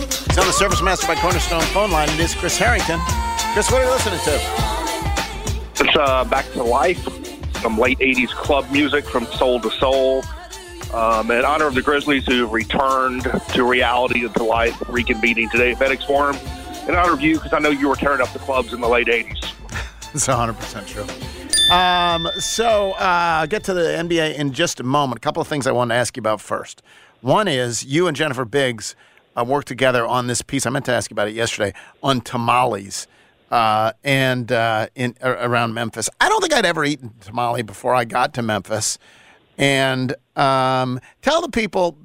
It's on the Service Master by Cornerstone phone line. It is Chris Harrington. Chris, what are you listening to? It's Back to Life, some late 80s club music from soul to soul, in honor of the Grizzlies who returned to reality and to life, reconvening today at FedEx Forum. In honor of you, because I know you were tearing up the clubs in the late 80s. That's 100% true. So get to the NBA in just a moment. A couple of things I wanted to ask you about first. One is you and Jennifer Biggs worked together on this piece. I meant to ask you about it yesterday on tamales and around Memphis. I don't think I'd ever eaten tamale before I got to Memphis. And tell the people,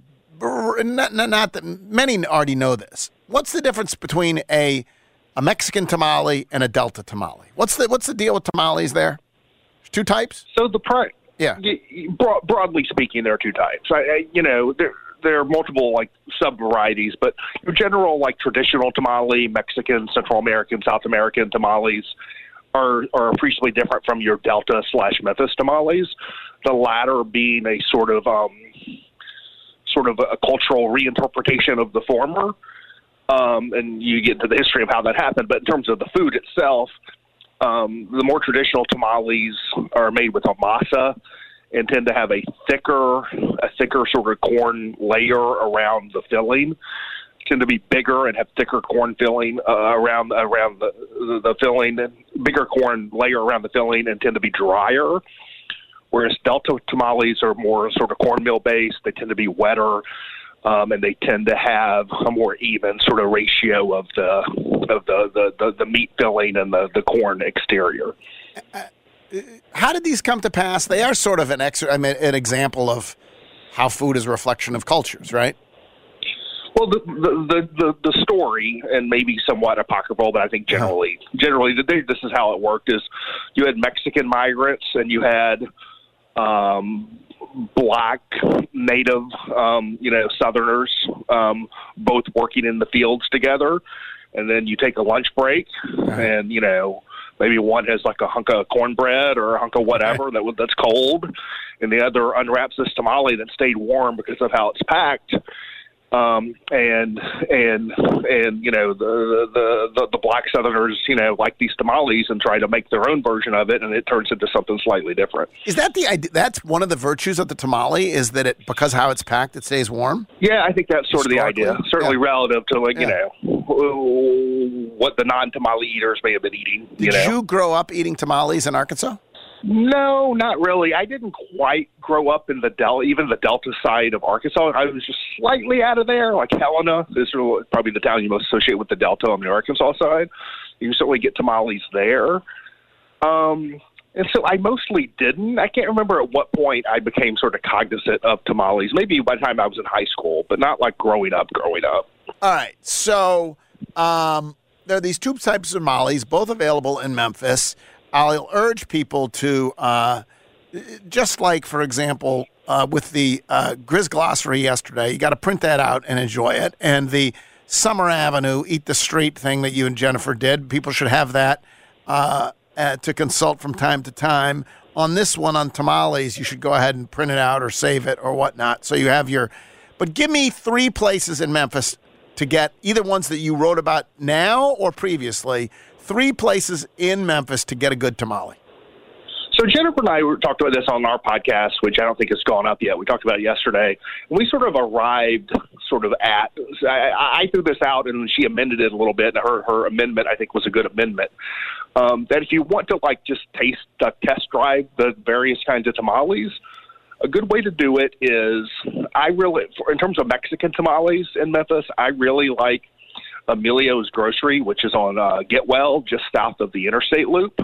not that many already know this. What's the difference between a Mexican tamale and a Delta tamale? What's the deal with tamales there? There's 2 types. So the price. Yeah. Broadly speaking, there are 2 types. There are multiple sub-varieties, but your general traditional tamale, Mexican, Central American, South American tamales are appreciably different from your Delta/Memphis tamales. The latter being a sort of a cultural reinterpretation of the former, and you get into the history of how that happened. But in terms of the food itself, the more traditional tamales are made with masa, and tend to have a thicker sort of corn layer around the filling, tend to be bigger and have thicker corn filling around the filling, bigger corn layer around the filling, and tend to be drier, whereas Delta tamales are more sort of cornmeal-based. They tend to be wetter, and they tend to have a more even sort of ratio of the meat filling and the corn exterior. How did these come to pass? They are sort of an example of how food is a reflection of cultures, right? Well, the story, and maybe somewhat apocryphal, but I think generally this is how it worked: is you had Mexican migrants and you had black native, Southerners, both working in the fields together, and then you take a lunch break, and maybe one has a hunk of cornbread or a hunk of whatever that's cold, and the other unwraps this tamale that stayed warm because of how it's packed. The black Southerners, like these tamales and try to make their own version of it, and it turns into something slightly different. Is that the idea? That's one of the virtues of the tamale, is that because how it's packed, it stays warm? Yeah, I think that's sort of the idea. Certainly relative to what the non-tamale eaters may have been eating. Did you grow up eating tamales in Arkansas? No, not really. I didn't quite grow up in even the Delta side of Arkansas. I was just slightly out of there. Like Helena is probably the town you most associate with the Delta on the Arkansas side. You certainly get tamales there. And so I mostly didn't. I can't remember at what point I became sort of cognizant of tamales. Maybe by the time I was in high school, but not growing up. All right. So there are these 2 types of tamales, both available in Memphis. I'll urge people to, just like, for example, with the Grizz Glossary yesterday, you got to print that out and enjoy it. And the Summer Avenue Eat the Street thing that you and Jennifer did, people should have that to consult from time to time. On this one, on tamales, you should go ahead and print it out or save it or whatnot. So you have but give me 3 places in Memphis to get either ones that you wrote about now or previously. 3 places in Memphis to get a good tamale. So Jennifer and I talked about this on our podcast, which I don't think has gone up yet. We talked about it yesterday. And we sort of arrived sort of at. I threw this out, and she amended it a little bit. Her amendment, I think, was a good amendment. That if you want to, like, just test drive the various kinds of tamales, a good way to do it is in terms of Mexican tamales in Memphis, I really like Emilio's Grocery, which is on Getwell, just south of the interstate loop.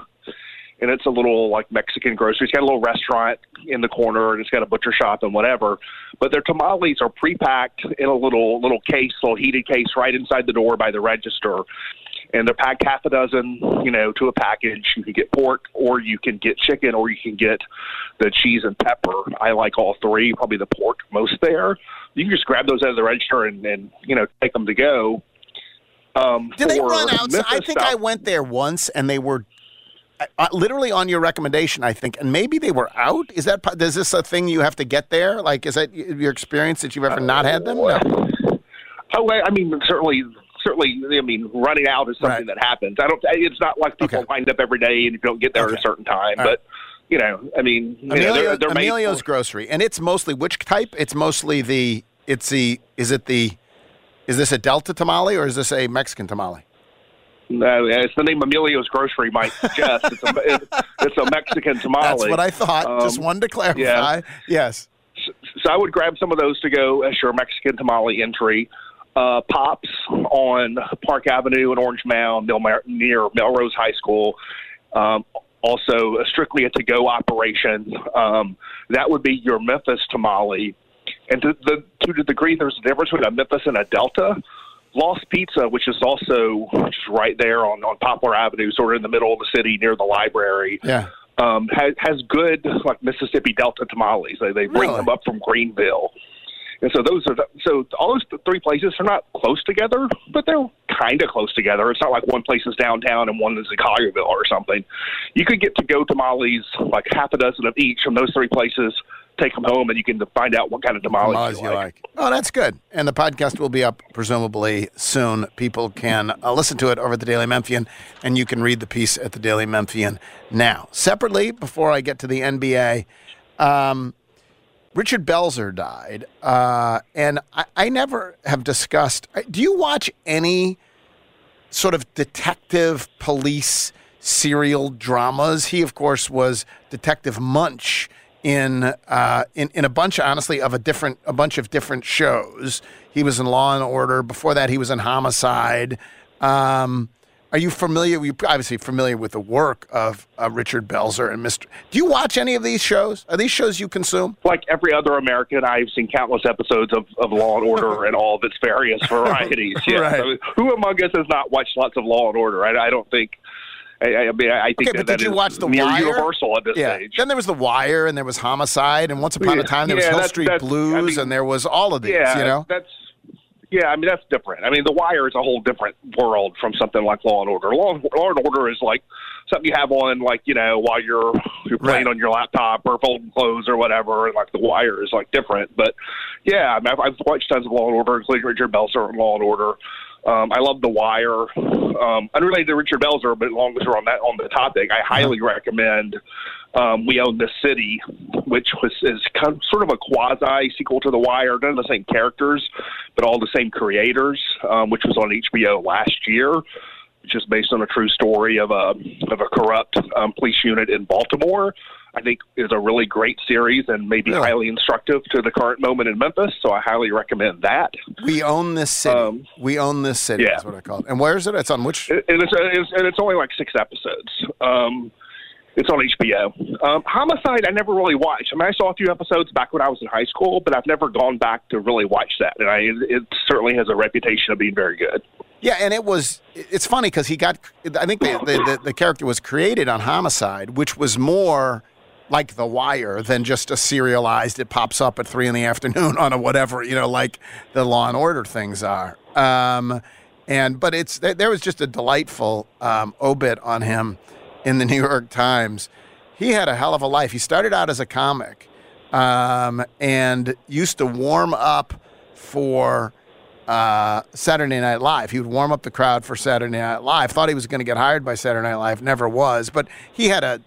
And it's a little, like, Mexican grocery. It's got a little restaurant in the corner, and it's got a butcher shop and whatever. But their tamales are pre-packed in a little case, little heated case right inside the door by the register. And they're packed half a dozen, to a package. You can get pork, or you can get chicken, or you can get the cheese and pepper. I like all three, probably the pork most there. You can just grab those out of the register and take them to go. Did they run out? I think I went there once, and they were literally on your recommendation, I think, and maybe they were out. Is this a thing you have to get there? Like, is that your experience that you've ever not had them? No. Oh, I mean, certainly. I mean, running out is something that happens. It's not like people wind up every day and you don't get there at a certain time. All right. They're Emilio's Grocery, and it's mostly which type? It's mostly is this a Delta tamale or is this a Mexican tamale? No, it's the name Emilio's Grocery, Mike. Yes, it's a Mexican tamale. That's what I thought. Just wanted to clarify. Yeah. Yes. So I would grab some of those to go as your Mexican tamale entry. Pops on Park Avenue in Orange Mound near Melrose High School. Also, strictly a to-go operation. That would be your Memphis tamale. And to the degree there's a difference between a Memphis and a Delta, Lost Pizza, which is also just right there on Poplar Avenue, sort of in the middle of the city near the library, has good, like, Mississippi Delta tamales. They bring them up from Greenville. And so all those three places are not close together, but they're kind of close together. It's not like one place is downtown and one is in Collierville or something. You could get to-go tamales, like half a dozen of each from those three places, take them home, and you can find out what kind of tamales you like. Oh, that's good. And the podcast will be up presumably soon. People can listen to it over at the Daily Memphian, and you can read the piece at the Daily Memphian now. Separately, before I get to the NBA, Richard Belzer died, and I never have discussed. Do you watch any sort of detective police serial dramas? He, of course, was Detective Munch in a bunch, honestly, of a bunch of different shows. He was in Law and Order. Before that, he was in Homicide. Are you familiar? You're obviously familiar with the work of Richard Belzer and Mr. Do you watch any of these shows? Are these shows you consume? Like every other American, I've seen countless episodes of Law and Order and all of its various varieties. Yeah. Right. So who among us has not watched lots of Law and Order? I don't think. I mean, I think that you watch The Wire? Universal at this stage. Then there was The Wire, and there was Homicide, and once upon a time there was Hill Street Blues, and there was all of these. I mean, that's different. I mean, The Wire is a whole different world from something like Law and Order. Law and Order is like something you have on, like, while you're playing on your laptop or folding clothes or whatever, and, like, The Wire is, like, different. But, I mean, I've watched tons of Law and Order, including Richard Belzer and Law and Order. I love The Wire. Unrelated to Richard Belzer, but as long as we're on the topic, I highly recommend We Own This City, which is kind of, sort of a quasi-sequel to The Wire. None of the same characters, but all the same creators, which was on HBO last year, which is based on a true story of a corrupt police unit in Baltimore. I think is a really great series and maybe highly instructive to the current moment in Memphis, so I highly recommend that. We Own This City. We Own This City is what I call it. And where is it? It's on which? It's only like 6 episodes. It's on HBO. Homicide I never really watched. I mean, I saw a few episodes back when I was in high school, but I've never gone back to really watch that. And it certainly has a reputation of being very good. Yeah, and it's funny because I think the character was created on Homicide, which was more like The Wire than just a serialized, it pops up at 3 p.m. on a whatever, like the Law and Order things are. But there was just a delightful obit on him in the New York Times. He had a hell of a life. He started out as a comic and used to warm up for Saturday Night Live. He would warm up the crowd for Saturday Night Live. Thought he was going to get hired by Saturday Night Live, never was. But he had a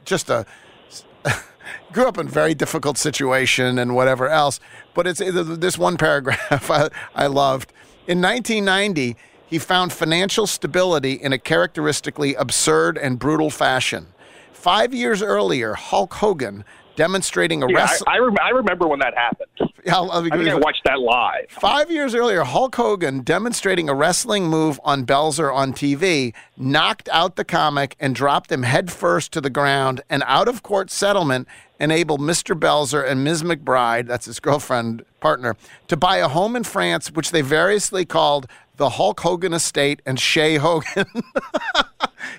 grew up in a very difficult situation and whatever else. But it's this one paragraph I loved. In 1990, he found financial stability in a characteristically absurd and brutal fashion. 5 years earlier, Hulk Hogan demonstrating a wrestling... I remember when that happened. I think I watched that live. 5 years earlier, Hulk Hogan demonstrating a wrestling move on Belzer on TV, knocked out the comic and dropped him headfirst to the ground. An out-of-court settlement enabled Mr. Belzer and Ms. McBride, that's his girlfriend, partner, to buy a home in France, which they variously called the Hulk Hogan Estate and Shea Hogan.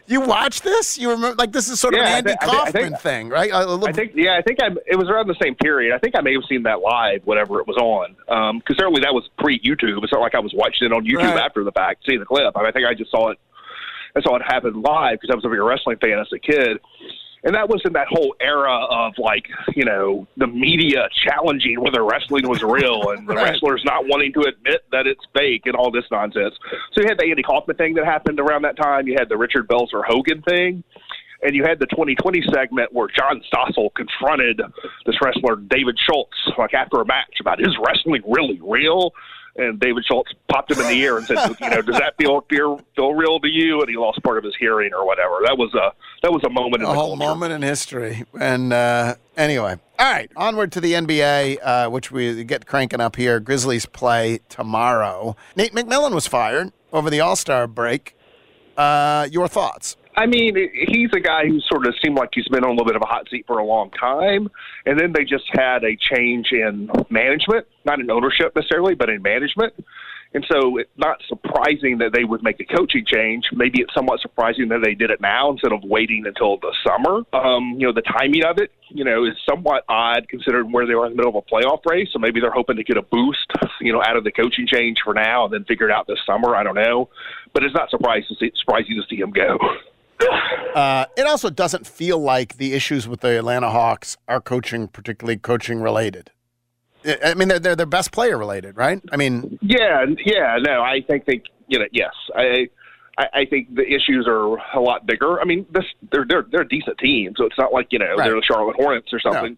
You watch this? You remember? Like, this is sort of an Andy Kaufman thing, right? I think it was around the same period. I think I may have seen that live, whatever it was on, because certainly that was pre-YouTube. It's not like I was watching it on YouTube after the fact, seeing the clip. I mean, I think I just saw it. I saw it happen live because I was a big wrestling fan as a kid. And that was in that whole era of, like, you know, the media challenging whether wrestling was real and the wrestlers not wanting to admit that it's fake and all this nonsense. So you had the Andy Kaufman thing that happened around that time. You had the Richard Belzer Hogan thing. And you had the 2020 segment where John Stossel confronted this wrestler, David Schultz, like after a match about, is wrestling really real? And David Schultz popped him in the ear and said, "You know, does that feel real to you?" And he lost part of his hearing or whatever. That was a moment in the whole moment in history. And anyway, all right, onward to the NBA, which we get cranking up here. Grizzlies play tomorrow. Nate McMillan was fired over the All-Star break. Your thoughts? I mean, he's a guy who sort of seemed like he's been on a little bit of a hot seat for a long time, and then they just had a change in management, not in ownership necessarily, but in management. And so it's not surprising that they would make a coaching change. Maybe it's somewhat surprising that they did it now instead of waiting until the summer. You know, the timing of it, you know, is somewhat odd considering where they were in the middle of a playoff race. So maybe they're hoping to get a boost, you know, out of the coaching change for now and then figure it out this summer. I don't know. But it's not surprising to see him go. It also doesn't feel like the issues with the Atlanta Hawks are particularly coaching related. I mean, they're their best player related, right? I mean, I think you know, yes, I think the issues are a lot bigger. I mean, they're a decent team, so it's not like you know they're the Charlotte Hornets or something.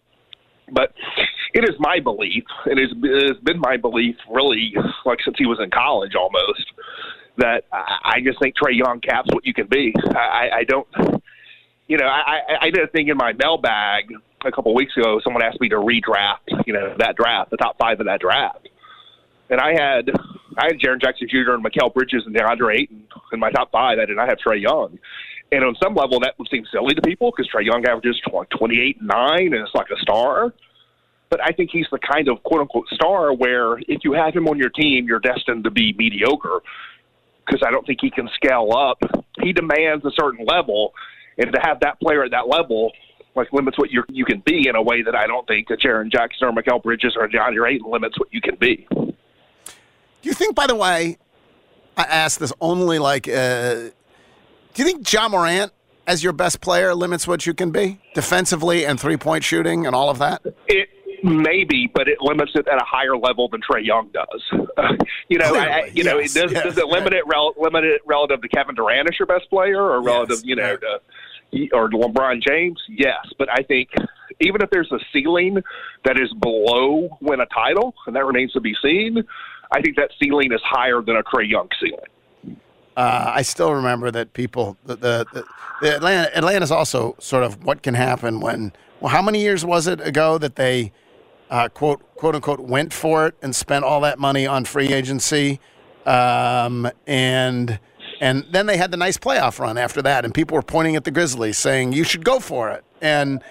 No. But it is my belief, and it has been my belief really, like since he was in college almost. That I just think Trae Young caps what you can be. I don't, you know, I did a thing in my mailbag a couple of weeks ago. Someone asked me to redraft, you know, that draft, the top five of that draft. And I had Jaren Jackson Jr. and Mikal Bridges and DeAndre Ayton in my top five. I did not have Trae Young. And on some level, that would seem silly to people because Trae Young averages like 28.9 and it's like a star. But I think he's the kind of quote-unquote star where if you have him on your team, you're destined to be mediocre. Because I don't think he can scale up. He demands a certain level, and to have that player at that level like limits what you can be in a way that I don't think that Jaren Jackson or Mikal Bridges or DeAndre Ayton limits what you can be. Do you think, by the way, I ask this only like, do you think Ja Morant as your best player limits what you can be defensively and three-point shooting and all of that? Maybe, but it limits it at a higher level than Trae Young does. You know, does it limit it relative to Kevin Durant as your best player, or relative, you know, or to LeBron James? Yes, but I think even if there's a ceiling that is below win a title, and that remains to be seen, I think that ceiling is higher than a Trae Young ceiling. I still remember that people the Atlanta's also sort of what can happen when. Well, how many years was it ago that they? Quote unquote, went for it and spent all that money on free agency, and then they had the nice playoff run after that, and people were pointing at the Grizzlies saying you should go for it. And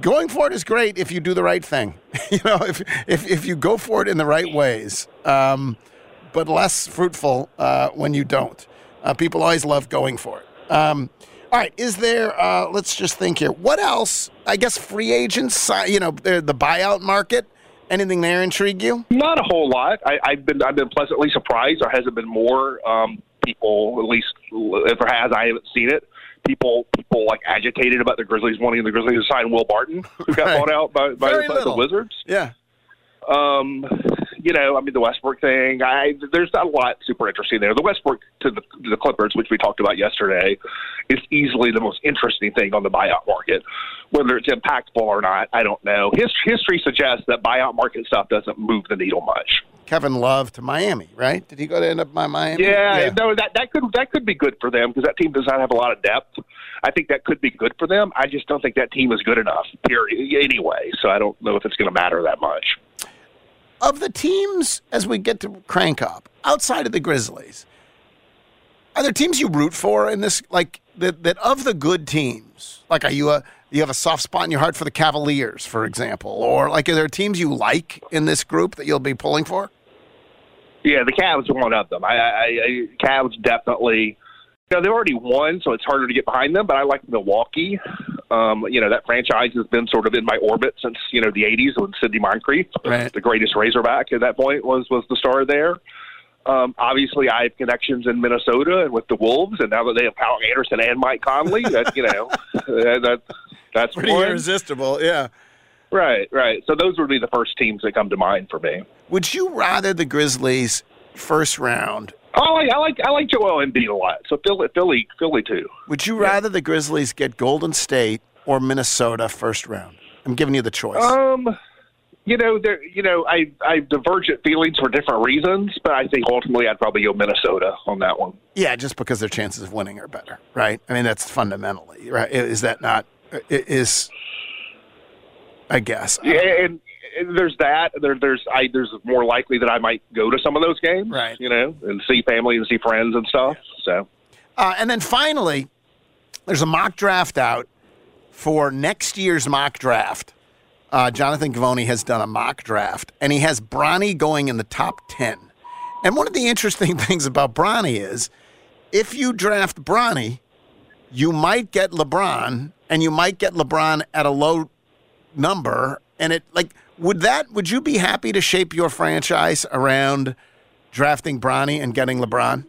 going for it is great if you do the right thing, you know, if you go for it in the right ways, but less fruitful when you don't. People always love going for it. All right, is there, let's just think here. What else? I guess free agents, you know, the buyout market. Anything there intrigue you? Not a whole lot. I've been pleasantly surprised. There hasn't been more people, at least if there has, I haven't seen it. People like agitated about the Grizzlies wanting the Grizzlies to sign Will Barton, who got bought out by the Wizards. Yeah. You know, I mean, the Westbrook thing, there's not a lot super interesting there. The Westbrook to the Clippers, which we talked about yesterday, is easily the most interesting thing on the buyout market. Whether it's impactful or not, I don't know. History suggests that buyout market stuff doesn't move the needle much. Kevin Love to Miami, right? Did he go to end up by Miami? Yeah. No, that could be good for them because that team does not have a lot of depth. I think that could be good for them. I just don't think that team is good enough, period, anyway. So I don't know if it's going to matter that much. Of the teams, as we get to crank up, outside of the Grizzlies, are there teams you root for in this, like, that of the good teams? Like, you have a soft spot in your heart for the Cavaliers, for example, or, like, are there teams you like in this group that you'll be pulling for? Yeah, the Cavs are one of them. Cavs definitely. You know, they've already won, so it's harder to get behind them, but I like Milwaukee. You know, that franchise has been sort of in my orbit since, you know, the 80s when Sidney Moncrief, right, the greatest Razorback at that point, was the star there. Obviously, I have connections in Minnesota and with the Wolves, and now that they have Powell Anderson and Mike Conley, that, you know, that's pretty one. Irresistible, yeah. Right. So those would be the first teams that come to mind for me. Would you rather the Grizzlies first round? Oh, I like Joel Embiid a lot. So Philly too. Would you rather the Grizzlies get Golden State or Minnesota first round? I'm giving you the choice. I have divergent feelings for different reasons, but I think ultimately I'd probably go Minnesota on that one. Yeah, just because their chances of winning are better, right? I mean, that's fundamentally right. Is that not? Is I guess. Yeah, there's that. There's more likely that I might go to some of those games, right? You know, and see family and see friends and stuff. Yeah. So, and then finally, there's a mock draft out for next year's mock draft. Jonathan Givony has done a mock draft, and he has Bronny going in the top 10. And one of the interesting things about Bronny is, if you draft Bronny, you might get LeBron, and you might get LeBron at a low number. And it like would you be happy to shape your franchise around drafting Bronny and getting LeBron?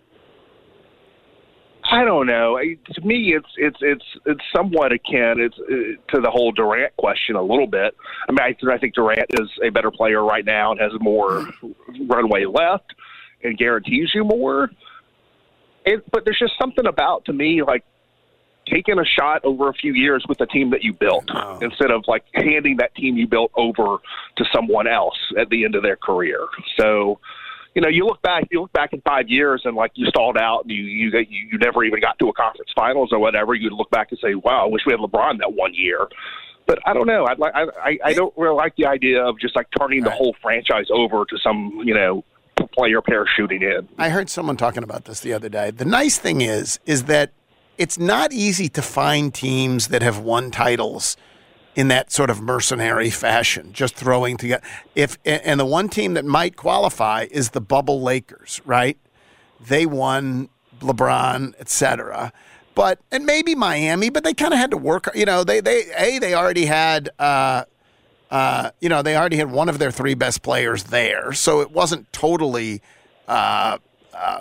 I don't know. To me, it's somewhat akin to the whole Durant question a little bit. I mean, I think Durant is a better player right now and has more runway left and guarantees you more. But there's just something about, to me, like taking a shot over a few years with the team that you built instead of like handing that team you built over to someone else at the end of their career. So, you know, you look back in 5 years and like you stalled out and you never even got to a conference finals or whatever. You'd look back and say, wow, I wish we had LeBron that 1 year. But I don't know. I don't really like the idea of just like turning the whole franchise over to some, you know, player parachuting in. I heard someone talking about this the other day. The nice thing is that it's not easy to find teams that have won titles in that sort of mercenary fashion, just throwing together. And the one team that might qualify is the bubble Lakers, right? They won LeBron, et cetera. But, and maybe Miami, but they kind of had to work. You know, they already had one of their three best players there, so it wasn't totally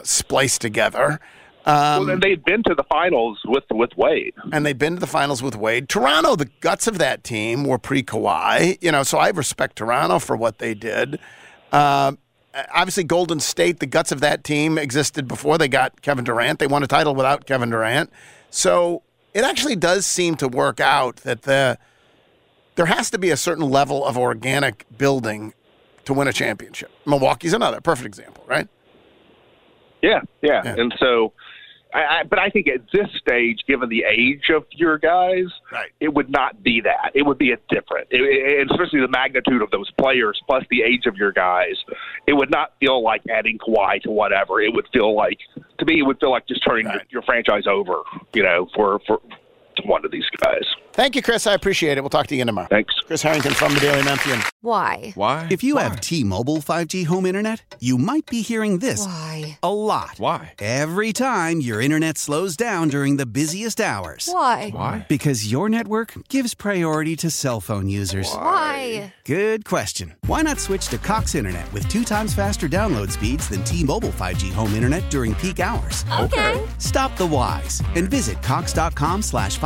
spliced together. Well, and they'd been to the finals with Wade. And they've been to the finals with Wade. Toronto, the guts of that team were pre-Kawhi. You know, so I respect Toronto for what they did. Obviously, Golden State, the guts of that team existed before they got Kevin Durant. They won a title without Kevin Durant. So it actually does seem to work out that there has to be a certain level of organic building to win a championship. Milwaukee's another perfect example, right? Yeah. And so... But I think at this stage, given the age of your guys, right, it would not be that. It would be a different, especially the magnitude of those players plus the age of your guys. It would not feel like adding Kawhi to whatever. It would feel like, to me, it would feel like just turning your franchise over, you know, for one of these guys. Thank you, Chris. I appreciate it. We'll talk to you again tomorrow. Thanks. Chris Harrington from the Daily Memphian. Why? If you have T-Mobile 5G home internet, you might be hearing this a lot. Why? Every time your internet slows down during the busiest hours. Why? Because your network gives priority to cell phone users. Why? Good question. Why not switch to Cox internet with 2 times faster download speeds than T-Mobile 5G home internet during peak hours? Okay. Stop the whys and visit cox.com/5G